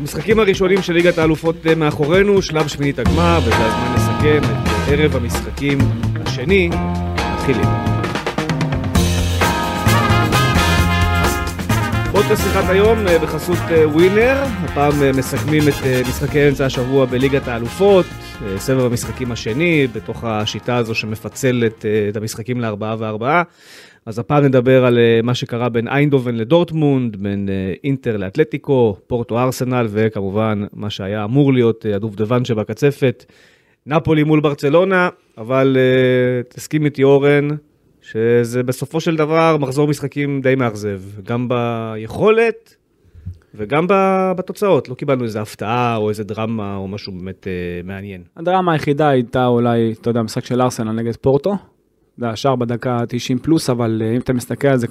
המשחקים הראשונים של ליגת האלופות מאחורינו, שלב שמינית הגמר, וזה הזמן לסכם את ערב המשחקים השני. מתחילים. עוד לשיחת היום בחסות ווינר, הפעם מסכמים את משחקי אמצע השבוע בליגת האלופות, סבב המשחקים השני, בתוך השיטה הזו שמפצלת את המשחקים לארבעה וארבעה. אז הפעם נדבר על מה שקרה בין איינדובן לדורטמונד, בין אינטר לאטלטיקו, פורטו ארסנל, וכמובן מה שהיה אמור להיות הדובדבן שבקצפת, נפולי מול ברצלונה. אבל תסכים איתי אורן, שזה בסופו של דבר מחזור משחקים די מאכזב, גם ביכולת וגם בתוצאות. לא קיבלנו איזו הפתעה או איזו דרמה או משהו באמת מעניין. הדרמה היחידה הייתה אולי, אתה יודע, המשחק של ארסנל נגד פורטו, זה השאר בדקה 90 פלוס, אבל אם אתה מסתכל על זה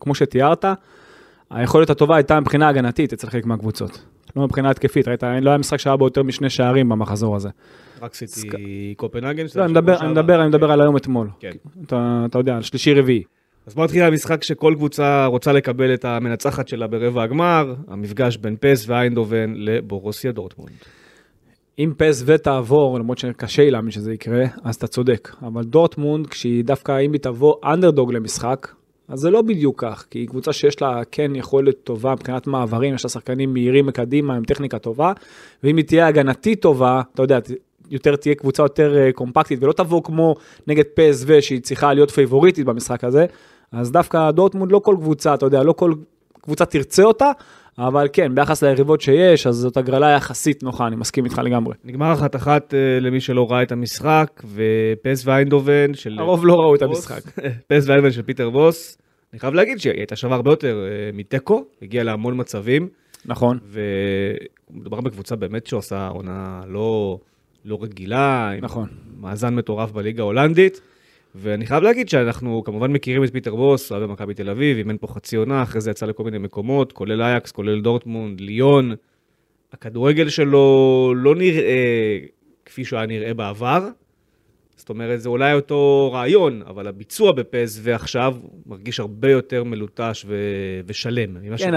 כמו שתיארת, היכולת הטובה הייתה מבחינה הגנתית אצל חלק מהקבוצות. לא מבחינה התקפית, ראית, לא היה משחק שהיה בו יותר משני שערים במחזור הזה. רק סיטי קופנהגן? לא, אני מדבר על היום אתמול. כן. אתה יודע, על שלישי רביעי. אז בוא נתחיל המשחק שכל קבוצה רוצה לקבל את המנצחת שלה ברבע הגמר, המפגש בין פס ואיינדובן לבורוסיה דורטמונד. אם פס ותעבור, למרות שקשה להאמין שזה יקרה, אז אתה צודק. אבל דורטמונד, כשהיא דווקא, אם היא תבוא אנדרדוג למשחק, אז זה לא בדיוק כך, כי היא קבוצה שיש לה כן יכולת טובה, מבחינת מעברים, יש לה שחקנים מהירים מקדימה, עם טכניקה טובה, ואם היא תהיה הגנתית טובה, אתה יודע, יותר תהיה קבוצה יותר קומפקטית, ולא תבוא כמו נגד פס ושהיא צריכה להיות פייבוריטית במשחק הזה, אז דווקא דורטמונד, לא כל קבוצה, אתה יודע, לא כל קבוצה תרצה אותה, אבל כן, ביחס ליריבות שיש, אז זאת הגרלה יחסית נוחה, אני מסכים איתך לגמרי. נגמר אחת למי שלא ראה את המשחק, ופס ואיינדובן של... הרוב לא ראו את המשחק. פס ואיינדובן של פיטר ווס, אני חייב להגיד שהיא הייתה שווה הרבה יותר מטקו, הגיעה להמון מצבים. נכון. ומדבר בקבוצה באמת שעושה עונה לא רגילה, נכון. מאזן מטורף בליגה ההולנדית. ואני חייב להגיד שאנחנו כמובן מכירים את פיטר ווס, ראה במכבי תל אביב, אימן פה חצי עונה, אחרי זה יצא לכל מיני מקומות, כולל אייקס, כולל דורטמונד, ליון. הכדורגל שלו לא נראה כפי שהוא היה נראה בעבר, זאת אומרת, זה אולי אותו רעיון, אבל הביצוע בפס ועכשיו מרגיש הרבה יותר מלוטש ושלם. כן,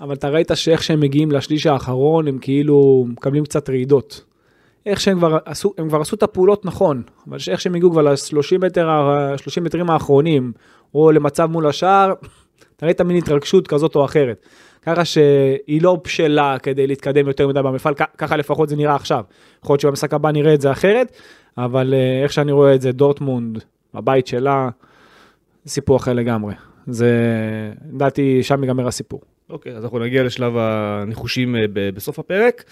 אבל אתה ראית שאיך שהם מגיעים לשליש האחרון, הם כאילו מקבלים קצת רעידות. איך שהם כבר עשו את הפעולות נכון, אבל איך שהם הגיעו כבר ל-30 מטרים האחרונים, או למצב מול השאר, תראה את המין התרגשות כזאת או אחרת. ככה שהיא לא בשלה כדי להתקדם יותר מדי במפעל, ככה לפחות זה נראה עכשיו. יכול להיות שבמשחק הבא נראה את זה אחרת, אבל איך שאני רואה את זה, דורטמונד, הבית שלה, סיפור אחר לגמרי. זה, דעתי, שם ייגמר הסיפור. אוקיי, אז אנחנו נגיע לשלב הניחושים בסוף הפרק.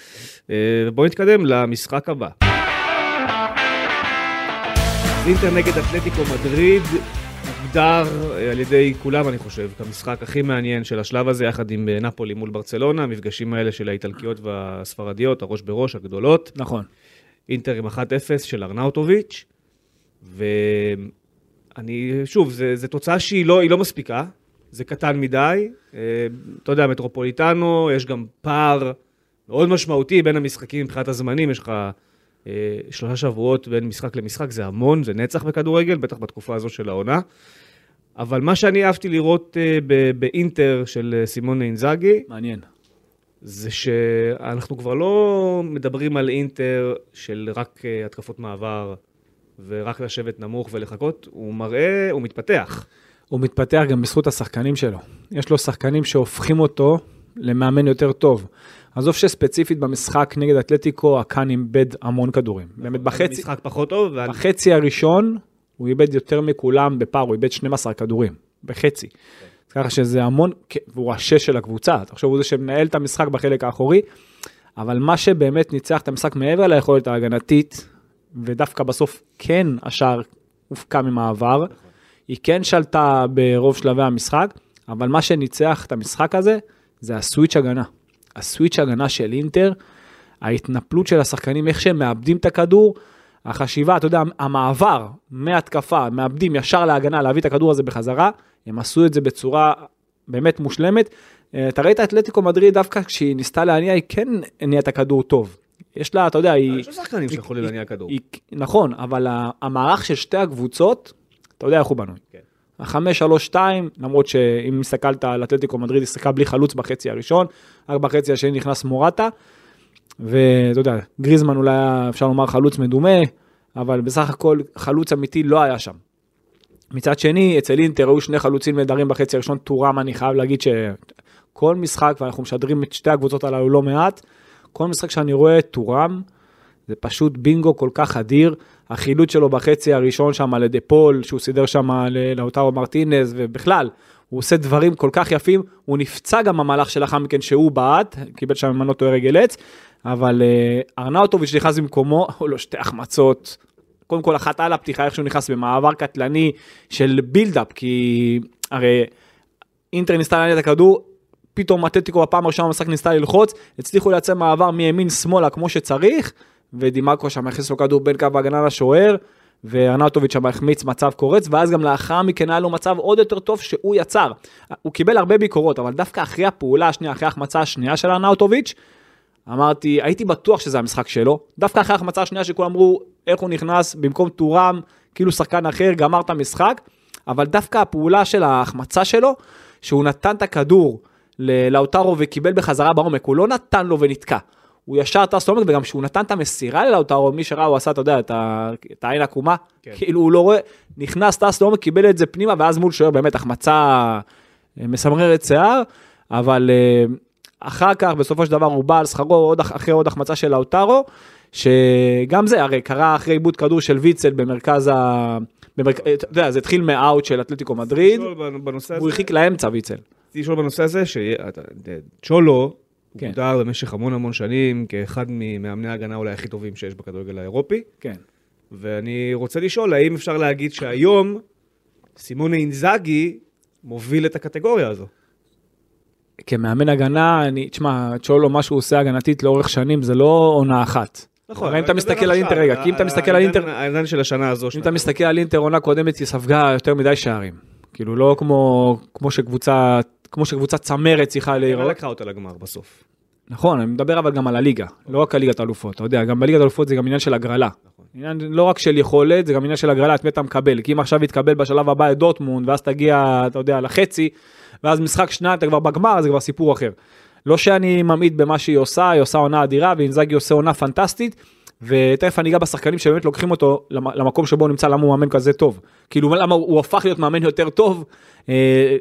בואו נתקדם למשחק הבא. אינטר נגד אטלטיקו מדריד, מוגדר על ידי כולם, אני חושב, כמשחק הכי מעניין של השלב הזה, יחד עם נפולי מול ברצלונה, המפגשים האלה של האיטלקיות והספרדיות, הראש בראש, הגדולות. נכון. אינטר עם 1-0 של ארנאוטוביץ', ואני, שוב, זו תוצאה שהיא לא מספיקה, זה קטן מדי, אתה יודע, מטרופוליטנו, יש גם פער מאוד משמעותי בין המשחקים מבחינת הזמנים, יש לך 3 שבועות בין משחק למשחק, זה המון, זה נצח בכדורגל, בטח בתקופה הזו של העונה, אבל מה שאני אהבתי לראות באינטר של סימון אינזאגי, מעניין, זה שאנחנו כבר לא מדברים על אינטר של רק התקפות מעבר, ורק לשבת נמוך ולחכות, הוא מראה, הוא מתפתח. הוא מתפתח גם בזכות השחקנים שלו. יש לו שחקנים שהופכים אותו למאמן יותר טוב. עזוב שספציפית במשחק נגד אטלטיקו, הקאן איבד המון כדורים. באמת בחצי... משחק פחות טוב. בחצי הראשון הוא איבד יותר מכולם בפער, הוא איבד 12 כדורים. בחצי. ככה שזה המון... והוא השש של הקבוצה. אתה חושב, הוא זה שמנהל את המשחק בחלק האחורי, אבל מה שבאמת ניצח את המשחק מעבר ליכולת ההגנתית, ודווקא בסוף כן השאר הופקע ממעבר, היא כן שלטה ברוב שלבי המשחק, אבל מה שניצח את המשחק הזה, זה הסוויץ' הגנה. הסוויץ' הגנה של אינטר, ההתנפלות של השחקנים, איך שהם מאבדים את הכדור, החשיבה, אתה יודע, המעבר מהתקפה, מאבדים ישר להגנה, להביא את הכדור הזה בחזרה, הם עשו את זה בצורה באמת מושלמת. אתה ראית אטלטיקו מדריד, דווקא כשהיא ניסתה להניע, היא כן הניעה את הכדור טוב. יש לה, אתה יודע, היא... יש שחקנים שיכולים להניע כדור. נכון, אבל המערך של שתי הקבוצות, אתה יודע איך הוא בנוי. ה-5-3-2, למרות שאם מסתכלת על אתלטיקו מדריד, הסתכלה בלי חלוץ בחצי הראשון, רק בחצי השני נכנס מורטה, ואתה יודע, גריזמן אולי אפשר לומר חלוץ מדומה, אבל בסך הכל חלוץ אמיתי לא היה שם. מצד שני, אצל אינטר ראו שני חלוצים נהדרים בחצי הראשון, טורם, אני חייב להגיד שכל משחק, ואנחנו משדרים את שתי הקבוצות הללו לא מעט, כל משחק שאני רואה, טורם, זה פשוט בינגו כל כך אדיר, החילוץ שלו בחצי הראשון שם על ידי פול, שהוא סידר שם לאוטרו מרטינז, ובכלל, הוא עושה דברים כל כך יפים, הוא נפצע גם המהלך של החם מכן שהוא בעט, קיבל שם ממנו תואר רגלץ, אבל ארנאוטוביץ' נכנס במקומו, או לא, שתי החמצות, קודם כל אחת על הפתיחה, איך שהוא נכנס במעבר קטלני של בילדאפ, כי הרי אינטר ניסתה להניע את הכדור, פתאום אתלטיקו הפעם הראשונה המשחק ניסתה ללחוץ, הצליחו לייצר מעבר מימין שמאלה כמו שצריך, ודימרקו שם הכניס לו כדור בין קו ההגנה לשוער, וארנאוטוביץ' שם החמיץ מצב קורץ, ואז גם לאחר מכן היה לו מצב עוד יותר טוב שהוא יצר. הוא קיבל הרבה ביקורות, אבל דווקא אחרי הפעולה השנייה, אחרי ההחמצה השנייה של ארנאוטוביץ', אמרתי, הייתי בטוח שזה המשחק שלו, דווקא אחרי ההחמצה השנייה שכולם אמרו, איך הוא נכנס במקום טורם, כאילו שחקן אחר, גמר את המשחק, אבל דווקא הפעולה של ההחמצה שלו, שהוא נתן את הכדור ללאוטרו וקיבל בחזרה בעומק, הוא לא נתן לו ונתקע, הוא ישר טס לעומק, וגם שהוא נתן את המסירה ללאוטרו, מי שראה הוא עשה, אתה יודע, את העין עקומה, כן. כאילו הוא לא רואה, נכנס טס לעומק, קיבל את זה פנימה, ואז מול שוער באמת החמצה מסמררת שיער, אבל אחר כך בסופו של דבר הוא בא על שכרו אחרי עוד החמצה של לאוטרו, שגם זה הרי קרה אחרי עיבוד כדור של ויצל במרכז ה... אתה יודע, זה התחיל מהאוט של אתלטיקו מדריד, הוא הרחיק לאמצע ויצל. רציתי לשאול בנושא הזה שצ'ולו הוגדר במשך המון המון שנים כאחד ממאמני ההגנה אולי הכי טובים שיש בכדורגל האירופי, ואני רוצה לשאול האם אפשר להגיד שהיום סימון אינזאגי מוביל את הקטגוריה הזו. כמאמן הגנה, תשמע, צ'ולו, מה שהוא עושה הגנתית לאורך שנים, זה לא עונה אחת. נכון. אם אתה מסתכל על אינטר, רגע, כי אם אתה מסתכל על אינטר... העניין של השנה הזו. אם אתה מסתכל על אינטר, עונה קודמת, היא ספגה יותר מדי שערים. כאילו, לא כמו שקבוצה צמרת צריכה להיראות. היא לקחה אותה לגמר בסוף. נכון, אני מדבר אבל גם על הליגה, לא רק על ליגת האלופות. אתה יודע, גם בליגת האלופות זה גם עניין של הגרלה. עניין לא רק של יכולת, זה גם עניין של הגרלה, את מי אתה מקבל. כי אם עכשיו יתקבל בשלב הבא את דורטמונד, ואז תגיע, אתה יודע, לחצי, ואז משחק שנה, אתה כבר בגמר, זה כבר סיפור אחר. לא שאני ממעיט במה שהיא עושה עונה אדירה, ואינזאגי עושה עונה פנטסטית, ותכף אני אגע בשחקנים שבאמת לוקחים אותו למקום שבו הוא נמצא, למה הוא מאמן כזה טוב. כאילו, למה הוא הפך להיות מאמן יותר טוב,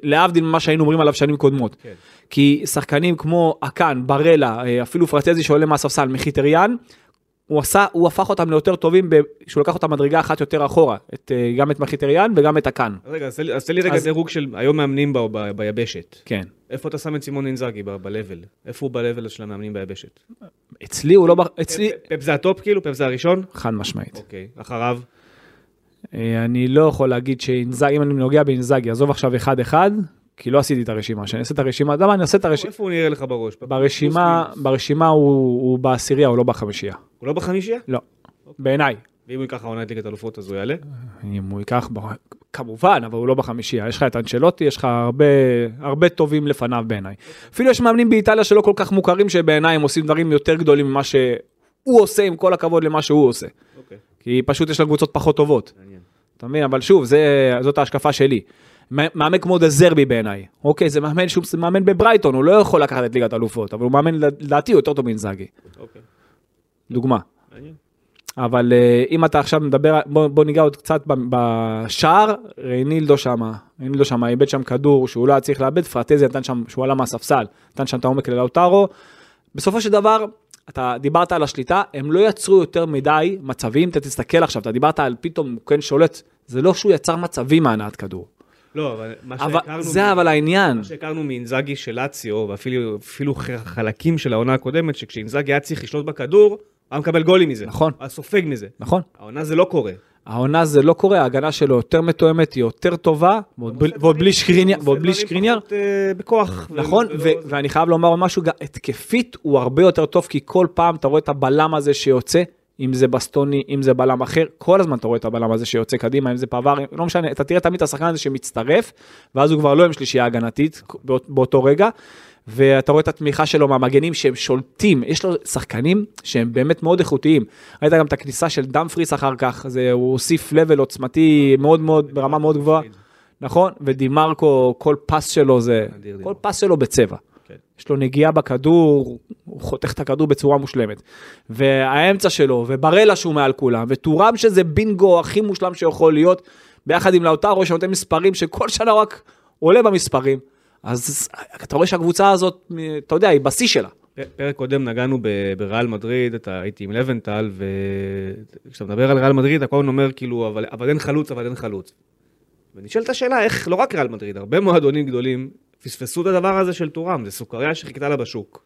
להבדיל ממה שהיינו אומרים עליו שנים קודמות. כן. כי שחקנים כמו אקן, ברלה, אפילו פרטזי שעולה מהספסל, מחיטריאן, הוא הפך אותם ליותר טובים, שהוא לקח אותם מדרגה אחת יותר אחורה, גם את מחיטריאן וגם את הקאן. רגע, אז תן לי רגע דירוג של היום מאמנים ביבשת. כן. איפה אתה שם את סימון אינזאגי בלבל? איפה הוא בלבל של המאמנים ביבשת? אצלי הוא לא... פפ זה הטופ כאילו? פפ זה הראשון? חד משמעית. אוקיי, אחריו? אני לא יכול להגיד שאינזאגי, אם אני נוגע באינזאגי, עזוב עכשיו 1-1, כי לא עשיתי את הרשימה, שאני אעשה את הרשימה, למה אני אעשה את הרשימה? איפה הוא נראה לך בראש? ברשימה הוא בעשירייה, הוא לא בחמישייה. הוא לא בחמישייה? לא, בעיניי. ואם הוא ייקח העונה את ליגת האלופות, אז הוא יעלה? אם הוא ייקח, כמובן, אבל הוא לא בחמישייה. יש לך את אנצ'לוטי, יש לך הרבה טובים לפניו בעיניי. אפילו יש מאמנים באיטליה שלא כל כך מוכרים, שבעיניי הם עושים דברים יותר גדולים ממה שהוא עושה, עם כל הכבוד למה שהוא עושה. כי פשוט יש להם קבוצות פחות טובות. תמיד, אבל שוב, זאת ההשקפה שלי. מאמן כמו דזרבי בעיניי. אוקיי, זה מאמן שהוא מאמן בברייטון, הוא לא יכול לקחת את ליגת האלופות, אבל הוא מאמן לדעתי יותר טוב מאינזאגי. אוקיי. דוגמה. אבל אם אתה עכשיו מדבר, בוא ניגע עוד קצת בשער, ריינילדו שמה, איבד שם כדור שהוא לא צריך לאבד, פרטזי נתן שם, שהוא עלה מהספסל, נתן שם את העומק ללאוטרו. בסופו של דבר, אתה דיברת על השליטה, הם לא יצרו יותר מדי מצבים, אתה תסתכל עכשיו, אתה דיברת על פתאום כן שולט, זה לא שהוא יצר מצבים מהנעת כדור. לא, אבל אבל העניין. מה שהכרנו מאינזאגי של לאציו, ואפילו חלקים של העונה הקודמת, שכשאינזאגי היה צריך לשלוט בכדור, הוא מקבל גולים מזה. נכון. הוא סופג מזה. נכון. העונה זה לא קורה. ההגנה שלו יותר מתואמת, היא יותר טובה, ועוד בלי שקריניאר. בכוח. נכון, ואני חייב לומר משהו, התקפית הוא הרבה יותר טוב, כי כל פעם אתה רואה את הבלם הזה שיוצא, אם זה בסטוני, אם זה בלם אחר, כל הזמן אתה רואה את הבלם הזה שיוצא קדימה, אם זה פאבר, לא משנה, אתה תראה תמיד את השחקן הזה שמצטרף, ואז הוא כבר לא עם שלישייה הגנתית באותו רגע, ואתה רואה את התמיכה שלו מהמגנים שהם שולטים, יש לו שחקנים שהם באמת מאוד איכותיים, ראית גם את הכניסה של דאמפריס אחר כך, הוא הוסיף לבל עוצמתי מאוד מאוד, ברמה מאוד גבוהה, נכון? ודימרקו, כל פס שלו זה, כל פס שלו בצבע. יש לו נגיעה בכדור, הוא חותך את הכדור בצורה מושלמת. והאמצע שלו, וברלה שהוא מעל כולם, וטורם שזה בינגו הכי מושלם שיכול להיות, ביחד עם לאוטרו שנותן מספרים שכל שנה רק עולה במספרים. אז אתה רואה שהקבוצה הזאת, אתה יודע, היא בשיא שלה. פרק קודם נגענו בריאל מדריד, הייתי עם לבנטל, וכשאתה מדבר על ריאל מדריד, הכל אומר כאילו, אבל אין חלוץ, אבל אין חלוץ. ונשאלת השאלה איך, לא רק ריאל מדריד, הרבה מועדונים גדולים, פספסו את הדבר הזה של טורם, זה סוכריה שחיכתה לה בשוק.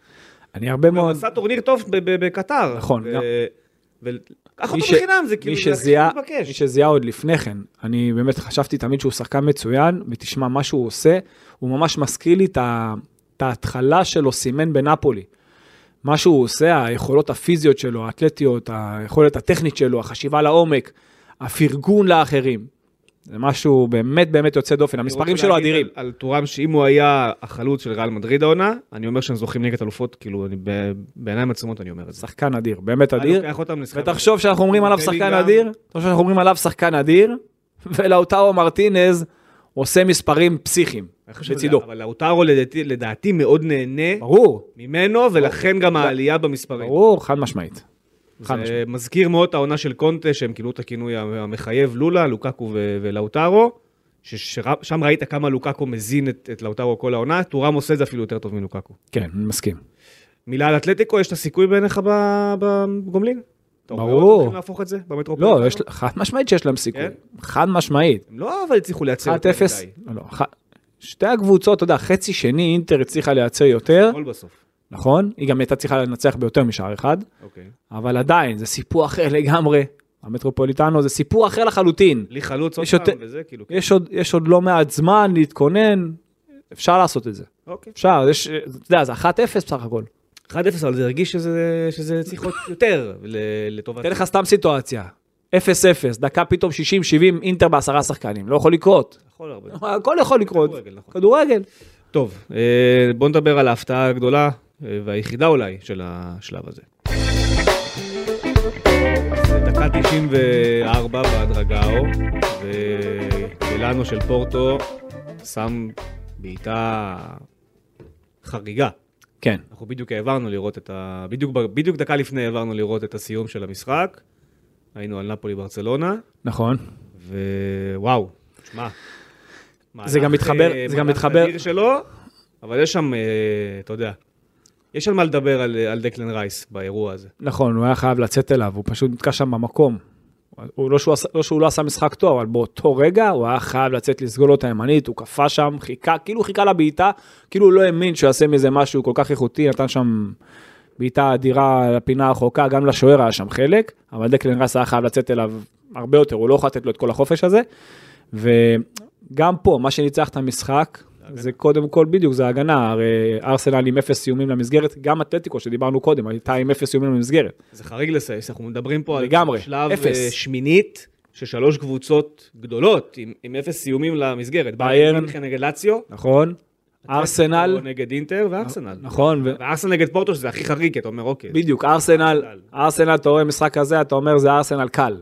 אני הרבה מאוד... הוא עשה טורניר טוב בקטר. נכון. וכך אותו בחינם, זה כאילו... מי שזיהה עוד לפני כן, אני באמת חשבתי תמיד שהוא שחקן מצוין, ותשמע מה שהוא עושה, הוא ממש מזכיר לי את ההתחלה שלו סימן בנפולי. מה שהוא עושה, היכולות הפיזיות שלו, האתלטיות, היכולת הטכנית שלו, החשיבה לעומק, הפרגון לאחרים. זה משהו באמת באמת יוצא דופן, המספרים שלו אדירים. על טורם שאם הוא היה החלוץ של ריאל מדריד העונה, אני אומר שהם זוכים ליגת אלופות, כאילו בעיניים עצומות אני אומר את זה. שחקן אדיר, באמת אדיר. ותחשוב שאנחנו אומרים עליו שחקן אדיר, ולאוטרו מרטינז עושה מספרים פסיכיים. בצידו. אבל לאוטרו לדעתי מאוד נהנה ממנו, ולכן גם העלייה במספרים. ברור, חד משמעית. זה מזכיר מאוד את העונה של קונטה, שהם קיבלו את הכינוי המחייב לולה, לוקאקו ולאוטרו, ששם ראית כמה לוקאקו מזין את לאוטרו כל העונה, טורם עושה את זה אפילו יותר טוב מלוקאקו. כן, מסכים. מילה על אתלטיקו, יש את הסיכוי בעיניך בגומלין? ברור. אתם להפוך את זה במטרופולין? לא, חד משמעית שיש להם סיכוי. חד משמעית. הם לא אבל הצליחו לייצר יותר מדי. שתי הקבוצות, אתה יודע, חצי שני אינטר הצליחה לייצר יותר. כל בסוף. נכון? היא גם הייתה צריכה לנצח ביותר משער אחד, אבל עדיין, זה סיפור אחר לגמרי, המטרופוליטנו זה סיפור אחר לחלוטין. לי חלוץ עוד פעם וזה, כאילו. יש עוד לא מעט זמן להתכונן, אפשר לעשות את זה. אפשר, אתה יודע, זה 1-0 בסך הכל. 1-0, אבל זה הרגיש שזה צריך להיות יותר לטובת. תן לך סתם סיטואציה, 0-0, דקה פתאום 60-70, אינטר ב10 שחקנים, לא יכול לקרות. הכל יכול לקרות, כדורגל. טוב, בוא נדבר על ההפתעה הגדולה, והיחידה אולי של השלב הזה. דקה 94 בהדרגאו, וגלאנו של פורטו שם בעיטה חריגה. כן. אנחנו בדיוק העברנו לראות את ה... בדיוק דקה לפני העברנו לראות את הסיום של המשחק. היינו על נפולי ברצלונה. נכון. ווואו, שמע. זה גם מתחבר, מהדיר שלו, אבל יש שם, אתה יודע... יש על מה לדבר על דקלן רייס באירוע הזה. נכון, הוא היה חייב לצאת אליו, הוא פשוט נתקע שם במקום. לא שהוא לא עשה משחק טוב, אבל באותו רגע הוא היה חייב לצאת לסגול אותה ימנית, הוא קפה שם, חיכה, כאילו חיכה לבעיטה, כאילו הוא לא האמין שהוא יעשה מזה משהו כל כך איכותי, נתן שם בעיטה אדירה לפינה החוקה, גם לשוער היה שם חלק, אבל דקלן רייס היה חייב לצאת אליו הרבה יותר, הוא לא יכול לתת לו את כל החופש הזה, וגם פה, מה שניצח את המשחק, זה קודם כל בדיוק, זה הגנה, הרי ארסנל עם 0 סיומים למסגרת, גם אתלטיקו שדיברנו קודם, הייתה עם 0 סיומים למסגרת. זה חריג לסייס, אנחנו מדברים פה על שלב שמינית, ששלוש קבוצות גדולות עם 0 סיומים למסגרת. ביירן נגד לאציו. נכון. ארסנל. נגד אינטר וארסנל. נכון. וארסנל נגד פורטו, שזה הכי חריג, אתה אומר אוקיי. בדיוק, ארסנל, אתה רואה משחק הזה, אתה אומר זה ארסנל קל.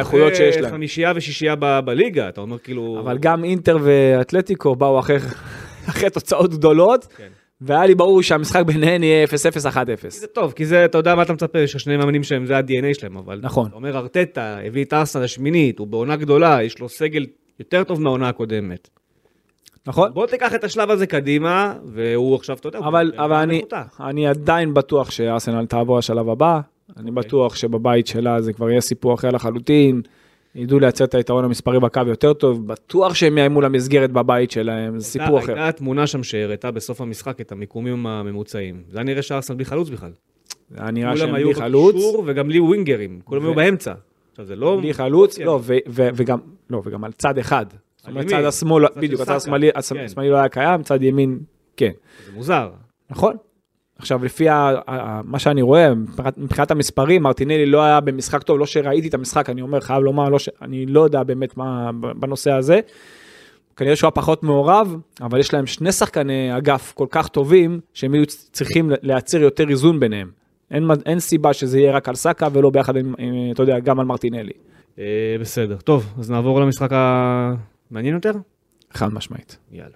אחרי חמישייה ושישייה בליגה, אתה אומר כאילו... אבל גם אינטר ואתלטיקו באו אחרי תוצאות גדולות, והיה לי ברור שהמשחק ביניהן יהיה 0-0-1-0. זה טוב, כי זה, אתה יודע מה אתה מצפה, שהשני מאמנים שהם, זה ה-DNA שלהם, אבל... נכון. אתה אומר, ארטטה, הביא את ארסנל השמינית, הוא בעונה גדולה, יש לו סגל יותר טוב מהעונה הקודמת. נכון. בוא תיקח את השלב הזה קדימה, והוא עכשיו, אתה יודע... אבל אני עדיין בטוח שארסנל תעבור השלב הבא. אני בטוח שבבית שלה זה כבר יהיה סיפור אחר לחלוטין, ידעו לייצר את היתרון המספרי בקו יותר טוב, בטוח שהם יאיימו למסגרת בבית שלהם, זה סיפור אחר. הייתה התמונה שם שהראתה בסוף המשחק את המיקומים הממוצעים, זה היה נראה שארסנל בלי חלוץ בכלל. זה היה נראה שהם בלי חלוץ. וגם לי ווינגרים, כולם היו באמצע. עכשיו זה לא... בלי חלוץ, לא, וגם על צד אחד. זאת אומרת, צד השמאל, בדיוק, הצד השמאלי לא היה קיים, צד ימין, כן. זה מוזר. נכון. עכשיו, לפי מה שאני רואה, מבחינת המספרים, מרטינלי לא היה במשחק טוב, לא שראיתי את המשחק, אני אומר, חייב לומר, אני לא יודע באמת מה בנושא הזה, כנראה שהוא היה פחות מעורב, אבל יש להם שני שחקני אגף כל כך טובים, שהם יהיו צריכים לייצר יותר איזון ביניהם. אין סיבה שזה יהיה רק על סאקה, ולא ביחד, אתה יודע, גם על מרטינלי. בסדר. טוב, אז נעבור למשחק המעניין יותר? חד משמעית. יאללה.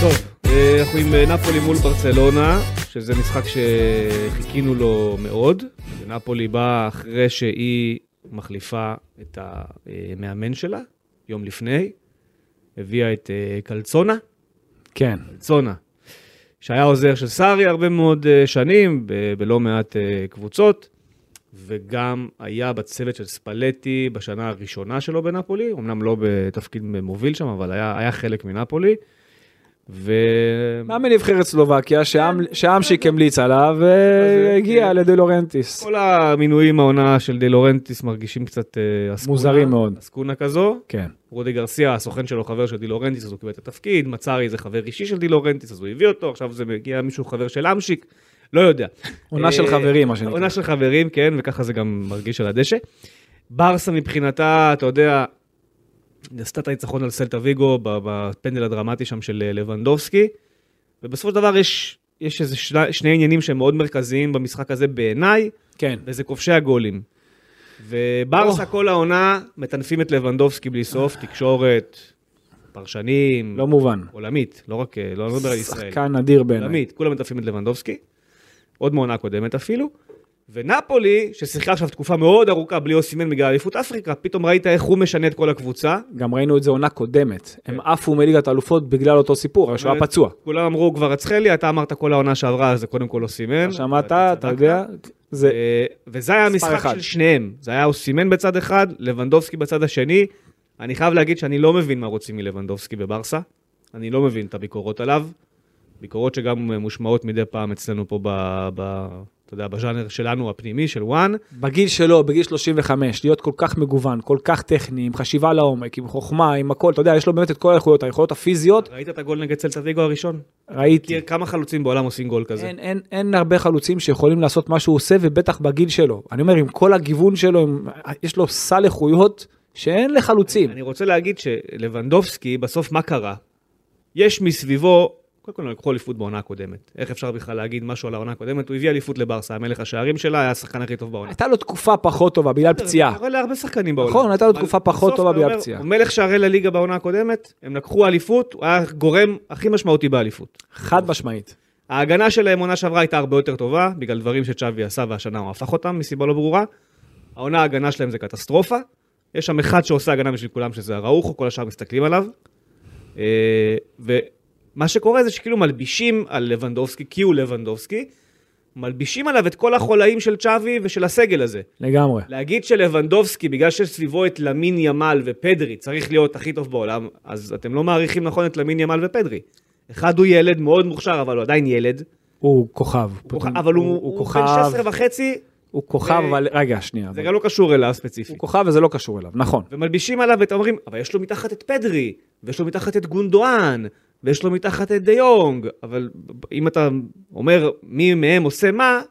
טוב, אנחנו עם נפולי מול ברצלונה, שזה משחק שחיכינו לו מאוד. נפולי באה אחרי שהיא מחליפה את המאמן שלה, יום לפני, הביאה את קלצונה. כן. קלצונה. שהיה עוזר של סארי הרבה מאוד שנים, בלא מעט קבוצות, וגם היה בצוות של ספלטי בשנה הראשונה שלו בנפולי, אמנם לא בתפקיד מוביל שם, אבל היה חלק מנפולי. מאמן נבחרת סלובקיה, שאמשיק המליץ עליו, והגיע לדי לורנטיס. כל המינויים העונה של די לורנטיס מרגישים קצת מוזרים מאוד. אסקונה כזו. כן. רודי גרסיה, הסוכן שלו, חבר של די לורנטיס, אז הוא קיבל את התפקיד. מצארי זה חבר אישי של די לורנטיס, אז הוא הביא אותו. עכשיו זה מגיע מישהו חבר של אמשיק. לא יודע. עונה של חברים, מה שנקרא. עונה של חברים, כן, וככה זה גם מרגיש על הדשא. ברסה מבחינתה, אתה יודע, נעשתה את הניצחון על סלטה ויגו בפנדל הדרמטי שם של לבנדובסקי, ובסופו של דבר יש איזה שני עניינים שהם מאוד מרכזיים במשחק הזה בעיניי, כן. וזה כובשי הגולים. וברסה כל העונה מטנפים את לבנדובסקי בלי סוף, תקשורת, פרשנים, לא מובן. עולמית, לא רק, לא נדבר על ישראל. שחקן אדיר בעיניי. עולמית, כולם מטנפים את לבנדובסקי, עוד מעונה קודמת אפילו, ונאפולי, ששיחקה עכשיו תקופה מאוד ארוכה בלי אוסימן מגלל אליפות אפריקה, פתאום ראית איך הוא משנה את כל הקבוצה. גם ראינו את זה עונה קודמת. הם עפו מליגת האלופות בגלל אותו סיפור, אבל שהיה פצוע. כולם אמרו כבר אצחלי, אתה אמרת כל העונה שעברה, זה קודם כל אוסימן. שמעת, אתה יודע, זה... וזה היה המשחק של שניהם. זה היה אוסימן בצד אחד, לבנדובסקי בצד השני. אני חייב להגיד שאני לא מבין מה רוצים מלבנדובסקי בברסה. אני לא מבין את הביקורות עליו. ביקורות שגם מושמעות מדי פעם אצלנו פה אתה יודע, בז'אנר שלנו, הפנימי, של וואן. בגיל שלו, בגיל 35, להיות כל כך מגוון, כל כך טכני, עם חשיבה לעומק, עם חוכמה, עם הכל, אתה יודע, יש לו באמת את כל האיכויות, האיכויות הפיזיות. ראית את הגול נגד סלטה ויגו הראשון? ראיתי. כמה חלוצים בעולם עושים גול כזה? אין הרבה חלוצים שיכולים לעשות מה שהוא עושה, ובטח בגיל שלו. אני אומר, עם כל הגיוון שלו, יש לו סל איכויות שאין לחלוצים. אני רוצה להגיד שלבנדובסקי, בסוף מה קרה? יש מסביבו קודם כל הוא לקחו אליפות בעונה הקודמת. איך אפשר בכלל להגיד משהו על העונה הקודמת? הוא הביא אליפות לברסה, המלך השערים שלה, היה השחקן הכי טוב בעונה. הייתה לו תקופה פחות טובה, בגלל פציעה. זה קורה להרבה שחקנים בעונה. נכון, הייתה לו תקופה פחות טובה בגלל פציעה. הוא מלך שערי לליגה בעונה הקודמת, הם לקחו אליפות, הוא היה גורם הכי משמעותי באליפות. חד משמעית. ההגנה של העונה שעברה הייתה הרבה יותר טובה, בגלל דברים שצ'אבי עשה והשנה הוא הפך אותם, מסיבה לא ברורה. העונה ההגנה שלהם זה קטסטרופה. יש שם אחד שעושה הגנה בשביל כולם, שזה הראוך, כל השאר מסתכלים עליו. מה שקורה זה שכאילו מלבישים על לבנדובסקי, כי הוא לבנדובסקי, מלבישים עליו את כל החולאים של צ'אבי ושל הסגל הזה. לגמרי. להגיד שלבנדובסקי, בגלל שסביבו את למין ימל ופדרי, צריך להיות הכי טוב בעולם, אז אתם לא מעריכים נכון את למין ימל ופדרי. אחד הוא ילד מאוד מוכשר, אבל הוא עדיין ילד. הוא כוכב. אבל הוא בן 16 וחצי. הוא כוכב, אבל רגע, שנייה. זה גם לא קשור אליו ספציפי. הוא כוכב וזה לא קשור אליו, נכון. ומלבישים עליו ואומרים, אבל יש לו מתחת את פדרי, ויש לו מתחת את גונדואן. ויש לו מתחת את די יונג, אבל אם אתה אומר מי מהם עושה מה,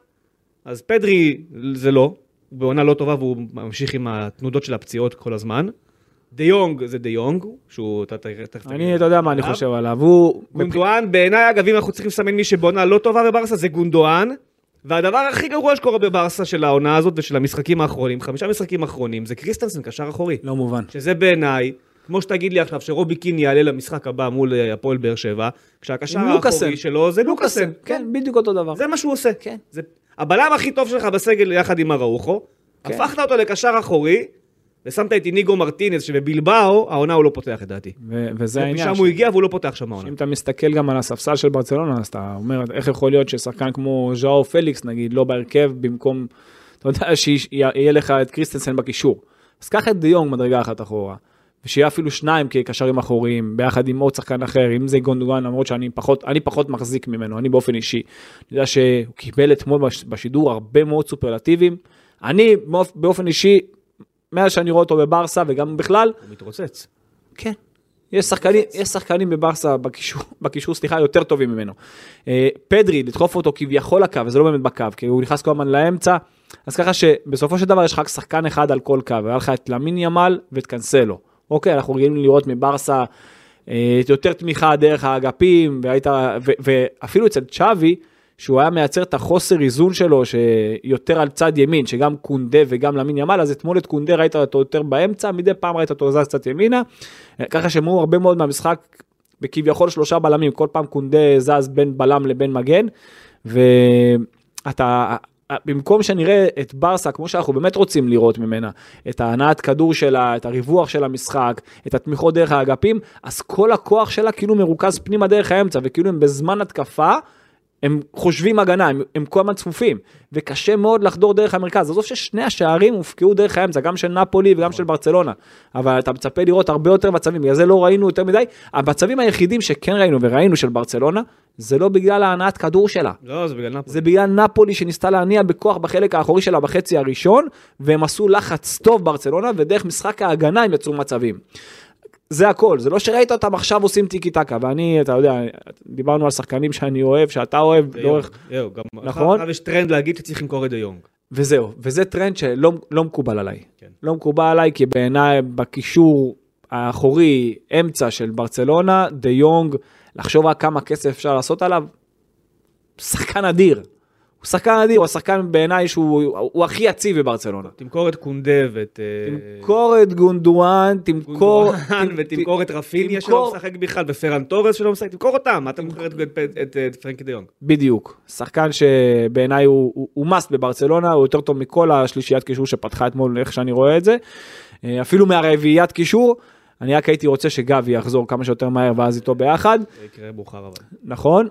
אז פדרי זה לא, הוא בעונה לא טובה, והוא ממשיך עם התנודות של הפציעות כל הזמן. די יונג זה די יונג, שהוא... אתה יודע מה אני חושב עליו, הוא... גונדואן, בעיניי אגב, אם אנחנו צריכים לסמן מי שבעונה לא טובה בברסה, זה גונדואן, והדבר הכי גרוע שקורה בברסה של העונה הזאת, ושל המשחקים האחרונים, 5 משחקים האחרונים, זה קריסטנסן, קשר אחורי. לא מובן. שזה בעיניי, כמו שתגיד לי עכשיו, שרובי קין יעלה למשחק הבא מול הפועל באר שבע, כשהקשר האחורי שלו זה לוקאסן. כן, בדיוק אותו דבר. זה מה שהוא עושה. כן. הבלם הכי טוב שלך בסגל יחד עם הראוכו, הפכת אותו לקשר אחורי, ושמת את איניגו מרטינס, שבבילבאו, העונה הוא לא פותח, דעתי. וזה העניין. שם הוא הגיע והוא לא פותח שם העונה. אם אתה מסתכל גם על הספסל של ברצלונה, אז אתה אומר, איך יכול להיות ששחקן כמו ז'או פליקס, נגיד, לא בהרכב, במקום, אתה יודע, שיהיה לך את קריסטנסן בקישור. אז קח את די יונג מדרגה אחת אחורה. ושיהיה אפילו שניים כקשרים אחוריים, ביחד עם עוד שחקן אחר, אם זה גונדואן, למרות שאני פחות מחזיק ממנו, אני באופן אישי, אני יודע שהוא קיבל אתמול בשידור הרבה מאוד סופרלטיבים, אני באופן אישי, מאז שאני רואה אותו בברסה, וגם בכלל, הוא מתרוצץ. כן, יש שחקנים בברסה, בקישור, סליחה, יותר טובים ממנו. פדרי, לדחוף אותו כביכול לקו, וזה לא באמת בקו, כי הוא נכנס כל הזמן לאמצע, אז ככה שבסופו של דבר יש רק שחקן אחד על כל קו, והיה לך את למין ימל ואת קנסלו. אוקיי, אנחנו רגילים לראות מברסה יותר תמיכה דרך האגפים, ואפילו אצל צ'אבי, שהוא היה מייצר את החוסר איזון שלו, שיותר על צד ימין, שגם קונדה וגם למין ימל, אז אתמול את קונדה ראית אותו יותר באמצע, מדי פעם ראית אותו זז קצת ימינה, ככה שמעו הרבה מאוד מהמשחק, בכביכול שלושה בלמים, כל פעם קונדה זז בין בלם לבין מגן, ואתה... במקום שנראה את ברסה, כמו שאנחנו באמת רוצים לראות ממנה, את ההנעת כדור שלה, את הריווח של המשחק, את התמיכות דרך האגפים, אז כל הכוח שלה כאילו מרוכז פנימה דרך האמצע, וכאילו הם בזמן התקפה, הם חושבים הגנה, הם כל הזמן צפופים, וקשה מאוד לחדור דרך המרכז, עזוב ששני השערים הופקעו דרך האמצע, גם של נאפולי וגם של ברצלונה, אבל אתה מצפה לראות הרבה יותר מצבים, בגלל זה לא ראינו יותר מדי, המצבים היחידים שכן ראינו וראינו של ברצלונה, זה לא בגלל ההנעת כדור שלה. לא, זה בגלל נאפולי. זה בגלל נאפולי שניסתה להניע בכוח בחלק האחורי שלה בחצי הראשון, והם עשו לחץ טוב ברצלונה, ודרך משחק ההגנה הם יצרו מצבים. זה הכל, זה לא שראית אותם עכשיו עושים טיקי-טקה, ואני, אתה יודע, דיברנו על שחקנים שאני אוהב, שאתה אוהב, לאורך, נכון? עכשיו יש טרנד להגיד שצריך למכור את דיונג. וזהו, וזה טרנד שלא מקובל עליי. לא מקובל עליי, כי בעיניי, בקישור האחורי, אמצע של ברצלונה, דיונג, לחשוב על כמה כסף אפשר לעשות עליו, שחקן אדיר. הוא שחקן אדיר, הוא השחקן בעיניי שהוא הכי יציב בברצלונה. תמכור את קונדה ואת... תמכור את גונדואן, ותמכור את רפיניה שלא משחק בכלל, ופרן טורס שלא משחק, תמכור אותם, אתה מוכר את פרנקי דיונג. בדיוק, שחקן שבעיניי הוא מאסט בברצלונה, הוא יותר טוב מכל השלישיית קישור שפתחה אתמול, איך שאני רואה את זה, אפילו מהרביעיית קישור, אני רק הייתי רוצה שגבי יחזור כמה שיותר מהר, ואז איתו ביחד. זה יקרה מאוחר אבל. נכון.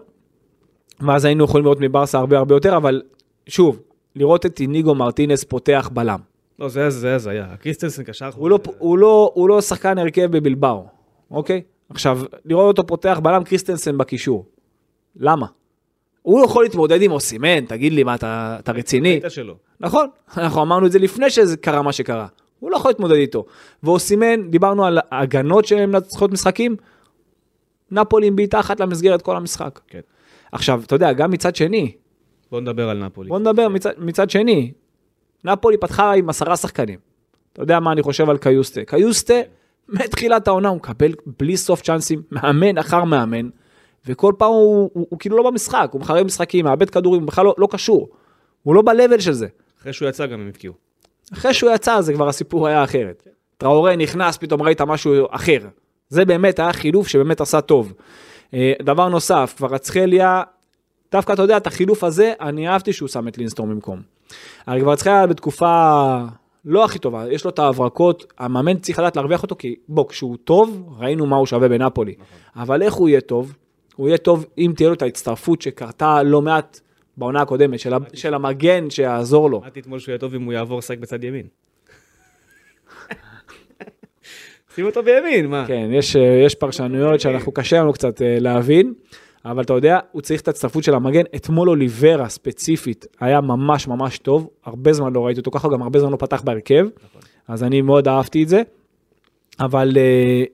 ואז היינו יכולים לראות מברסה הרבה יותר, אבל שוב, לראות את איניגו מרטינס פותח בלם. לא, זה היה. הקריסטנסן קשר. הוא לא שחקן הרכב בבלבאו. אוקיי? עכשיו, לראות אותו פותח בלם קריסטנסן בקישור. למה? הוא לא יכול להתמודד עם אוסימן, תגיד לי מה, אתה רציני? נכון. אנחנו אמרנו את זה לפני שזה קרה מה שקרה. הוא לא יכול להתמודד איתו. ואוסימן, דיברנו על ההגנות שהן נצחות משחקים, נאפולי בעיטה אחת למסגרת כל המשחק. כן. עכשיו, אתה יודע, גם מצד שני... בוא נדבר על נאפולי. בוא נדבר מצד שני. נאפולי פתחה עם 10 שחקנים. אתה יודע מה אני חושב על קיוסטה. קיוסטה, מתחילת העונה, הוא מקבל בלי סוף צ'אנסים, מאמן אחר מאמן, וכל פעם הוא כאילו לא במשחק, הוא מחרב משחקים, מאבד כדורים, הוא בכלל לא קשור. הוא לא בלבל של זה. אחרי שהוא יצא גם הם הפקיעו. אחרי שהוא יצא, זה כבר הסיפור היה אחרת. טראורה נכנס, פתאום ראית משהו אחר. זה באמת היה חילוף שבאמת עשה טוב. דבר נוסף, כבר הצחליה, דווקא אתה יודע, את החילוף הזה, אני אהבתי שהוא שם את לינסטורם במקום. הרי כבר הצחליה בתקופה לא הכי טובה, יש לו את ההברקות, המאמן צריך לדעת להרוויח אותו, כי בוא, כשהוא טוב, ראינו מה הוא שווה בנאפולי. אבל איך הוא יהיה טוב? הוא יהיה טוב אם תהיה לו את ההצטרפות שקרתה לא מעט בעונה הקודמת, של המגן שיעזור לו. אמרתי אתמול שהוא יהיה טוב אם הוא יעבור שק בצד ימין. שים אותו בימין, מה? כן, יש פרשנויות שאנחנו קשה לנו קצת להבין, אבל אתה יודע, הוא צריך את הצטרפות של המגן, אתמול אוליברה ספציפית, היה ממש ממש טוב, הרבה זמן לא ראיתי אותו ככה, גם הרבה זמן לא פתח בהרכב, אז אני מאוד אהבתי את זה, אבל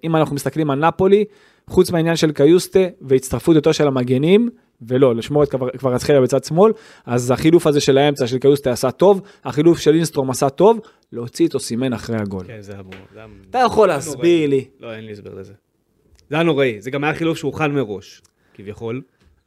אם אנחנו מסתכלים על נאפולי, חוץ מהעניין של קיוסטה, והצטרפות יותר של המגנים, ולא, לשמור את כבר הצחליה בצד שמאל, אז החילוף הזה של האמצע של קיוסטה עשה טוב, החילוף של לינסטרום עשה טוב, להוציא את אוסימן אחרי הגול. כן, זה המורה. אתה יכול להסביר לי. לא, אין לי הסבר לזה. זה הנוראי, זה גם היה חילוף שהוכן מראש, כביכול.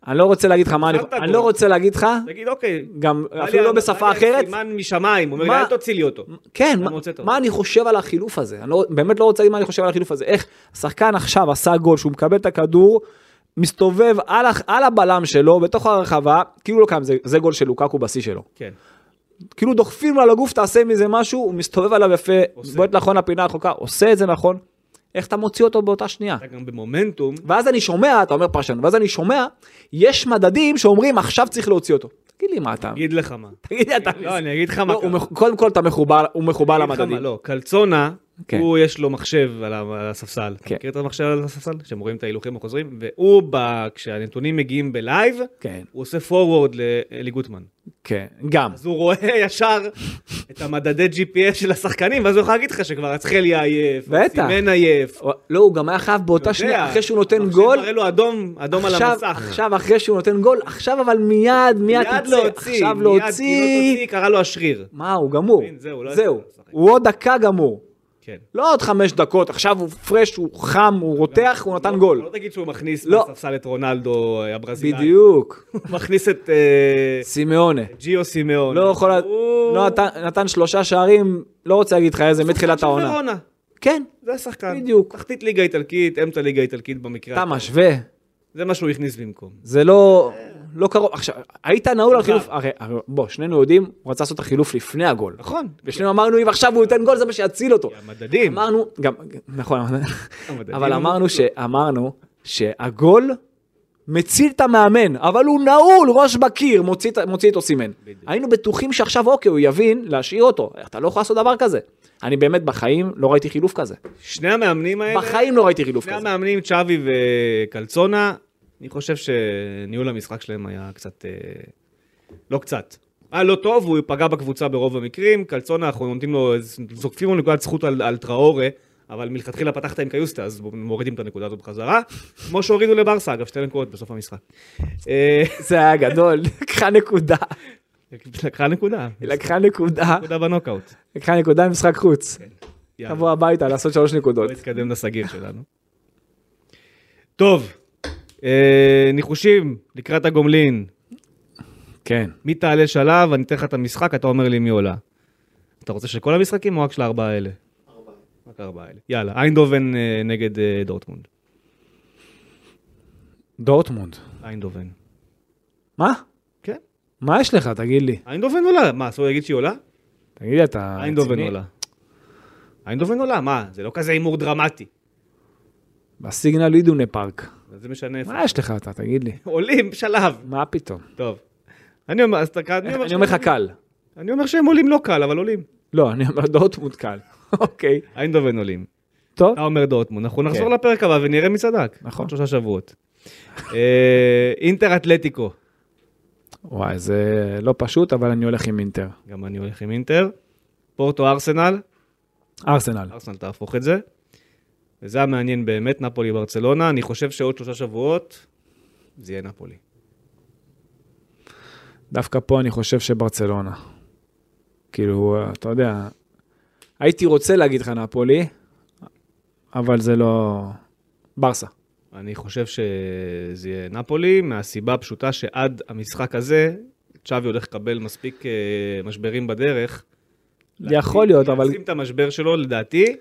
אני לא רוצה להגיד לך מה, אני לא רוצה להגיד לך, תגיד אוקיי, גם אפילו לא בשפה אחרת, סימן משמיים, הוא אומר, אל תוציא לי אותו. כן, מה אני חושב על החילוף הזה? אני באמת לא רוצה להגיד מה אני חושב על החילוף הזה. איך השחקן עכשיו עשה גול, שהוא מקבל את הכדור, מסתובב על הבלם שלו, בתוך הרחבה, כאילו לא קם, זה גול של לוקאקו בסי שלו. כן. כאילו דוחפים לו על הגוף, תעשה מזה משהו, הוא מסתובב עליו יפה, בועט נכון לפינה החוקה, עושה את זה נכון, איך אתה מוציא אותו באותה שנייה? אתה גם במומנטום. ואז אני שומע, אתה אומר פרשן, ואז אני שומע, יש מדדים שאומרים, עכשיו צריך להוציא אותו. תגיד לי מה אתה... תגיד לך מה. תגיד לי אתה... לא, אני אגיד לך מה. קודם כל אתה מחובר למדדים. לא, קלצונה, הוא יש לו מחשב על הספסל. אתה מכיר את המחשב על הספסל? שהם רואים את ההילוכים החוזרים, והוא, כשהנתונים מגיעים בלייב, הוא עושה פורוורד לגוטמן. כן, גם. אז הוא רואה ישר את המדדי GPS של השחקנים, ואז הוא יכול להגיד לך שכבר הצחליה עייף, סימן עייף. לא, הוא גם היה חייב באותה שנייה, אחרי שהוא נותן גול. עכשיו מראה לו אדום על המסך. עכשיו, אחרי שהוא נותן גול, עכשיו אבל מיד להוציא. עכשיו להוציא. קרא לו השריר. מה, הוא גמור. זהו. הוא עוד דקה גמור. כן. לא עוד 5 דקות, עכשיו הוא פרש, הוא חם, הוא רותח, הוא נתן גול. לא תגיד שהוא מכניס בספסל את רונלדו הברזילאי. בדיוק. הוא מכניס את... סימאונה. ג'יו סימאונה. לא, נתן 3 שערים, לא רוצה להגיד לך איזה מתחילת העונה. כן. זה שחקן. בדיוק. תחתית ליגה איטלקית, אמצע ליגה איטלקית במקרה. אתה משווה. זה מה שהוא הכניס במקום. זה לא... לא קרוב, עכשיו, היית נעול על חילוף, הרי, בוא, שנינו יודעים, הוא רצה לעשות את החילוף לפני הגול. נכון. ושנינו אמרנו, אם עכשיו הוא ייתן גול, זה מה שיציל אותו. המדדים. אמרנו, גם, נכון, אבל אמרנו שהגול מציל את המאמן, אבל הוא נעול, ראש בקיר, מוציא את אוסימן. היינו בטוחים שעכשיו, אוקיי, הוא יבין להשאיר אותו. אתה לא יכול לעשות דבר כזה. אני באמת בחיים לא ראיתי חילוף כזה. שני המאמנים האלה? בחיים לא ראיתי חילוף כזה. שני המאמנים, צ'אבי וקלצונה, אני חושב שניהול המשחק שלהם היה קצת, לא קצת. לא טוב, הוא פגע בקבוצה ברוב המקרים, קלצונה, אנחנו זוקפים לו נקודת זכות על טראורה, אבל מלכתחילה פתחת עם קיוסטה, אז מורידים את הנקודה הזאת בחזרה, כמו שהורידו לברסה, אגב, 2 נקודות בסוף המשחק. זה היה גדול, לקחה נקודה. לקחה נקודה. לקחה נקודה. נקודה בנוקאוט. לקחה נקודה במשחק חוץ. תבוא הביתה, לעשות 3 נקודות. בוא נתקדם לסגיר שלנו. טוב. ניחושים לקראת הגומלין. כן. מי תעלה שלב, אני אתן לך את המשחק, אתה אומר לי מי עולה. אתה רוצה שכל המשחקים או רק של 4 האלה? 4. רק 4 האלה. יאללה, איינדובן נגד דורטמונד. דורטמונד? איינדובן. מה? כן. מה יש לך, תגיד לי? איינדובן עולה. מה, אסור להגיד שהיא עולה? תגיד לי, אתה... איינדובן עולה. איינדובן עולה, מה? זה לא כזה אימור דרמטי. בסיגנל אידונה פארק. זה משנה איפה. מה יש לך אתה, תגיד לי? עולים שלב. מה פתאום? טוב. אני אומר לך קל. אני אומר שהם עולים לא קל, אבל עולים. לא, אני אומר דורטמונד קל. אוקיי. איינדובן עולים. טוב. אתה אומר דורטמונד. אנחנו נחזור לפרק הבא ונראה מי צדק. נכון. 3 שבועות. אינטר אתלטיקו. וואי, זה לא פשוט, אבל אני הולך עם אינטר. גם אני הולך עם אינטר. פורטו ארסנל. ארסנל. ארסנל תהפוך את זה. וזה היה מעניין באמת, נפולי ברצלונה. אני חושב שעוד 3 שבועות, זה יהיה נפולי. דווקא פה אני חושב שברצלונה. כאילו, אתה יודע, הייתי רוצה להגיד לך נפולי, אבל זה לא... ברסה. אני חושב שזה יהיה נפולי, מהסיבה הפשוטה שעד המשחק הזה, צ'אבי הולך לקבל מספיק משברים בדרך. יכול להיות, אבל... להשים את המשבר שלו, לדעתי...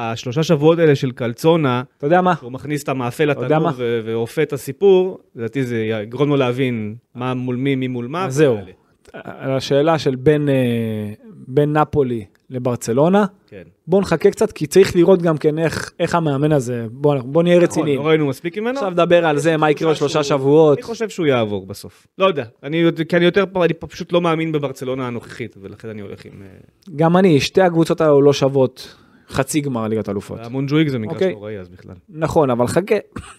וה3 שבועות האלה של קלצונה, אתה יודע מה? הוא מכניס את המאפה לתנור והופע את הסיפור, לדעתי זה יגרום לו להבין מה מול מי, מי מול מה. זהו, השאלה של בין נפולי לברצלונה, בואו נחכה קצת, כי צריך לראות גם כן איך המאמן הזה, בואו נהיה רציני. לא ראינו מספיק ממנו? עכשיו נדבר על זה, מה יקרה 3 שבועות. אני חושב שהוא יעבור בסוף. לא יודע, כי אני פשוט לא מאמין בברצלונה הנוכחית, ולכן אני הולך עם... גם אני, 2 הקבוצות האלה לא שוות. חצי גמר ליגת אלופות. המונג'ויק זה מגרש נוראי אז בכלל. נכון, אבל חכה.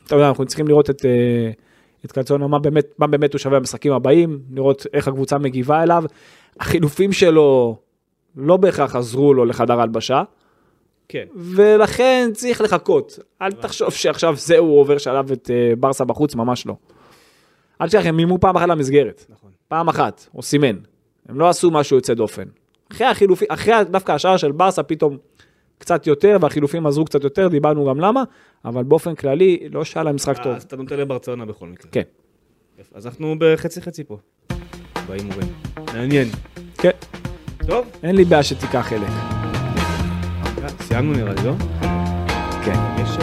אתה יודע, אנחנו צריכים לראות את קלצונה, מה באמת הוא שווה במשחקים הבאים, לראות איך הקבוצה מגיבה אליו. החילופים שלו לא בהכרח עזרו לו לחדר הלבשה. כן. ולכן צריך לחכות. אל תחשוב שעכשיו זהו, הוא עובר שעליו את ברסה בחוץ, ממש לא. אל תשכח, הם מימו פעם אחת למסגרת. נכון. פעם אחת, או סימן. הם לא עשו משהו יוצא דופן. אחרי החילופים, אחרי דווקא השער של ברסה פתאום קצת יותר, והחילופים עזרו קצת יותר, דיברנו גם למה, אבל באופן כללי לא שאלה המשחק טוב. אז אתה נותן לברצלונה בכל מקרה. כן. אז אנחנו בחצי-חצי פה. באים ובין. מעניין. כן. טוב? אין לי בעיה שתיקח חלק. סיימנו נראה לי, לא? כן. יש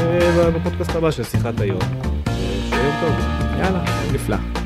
בפודקאסט הבא של שיחת היום. שיהיה טוב. יאללה, נפלא.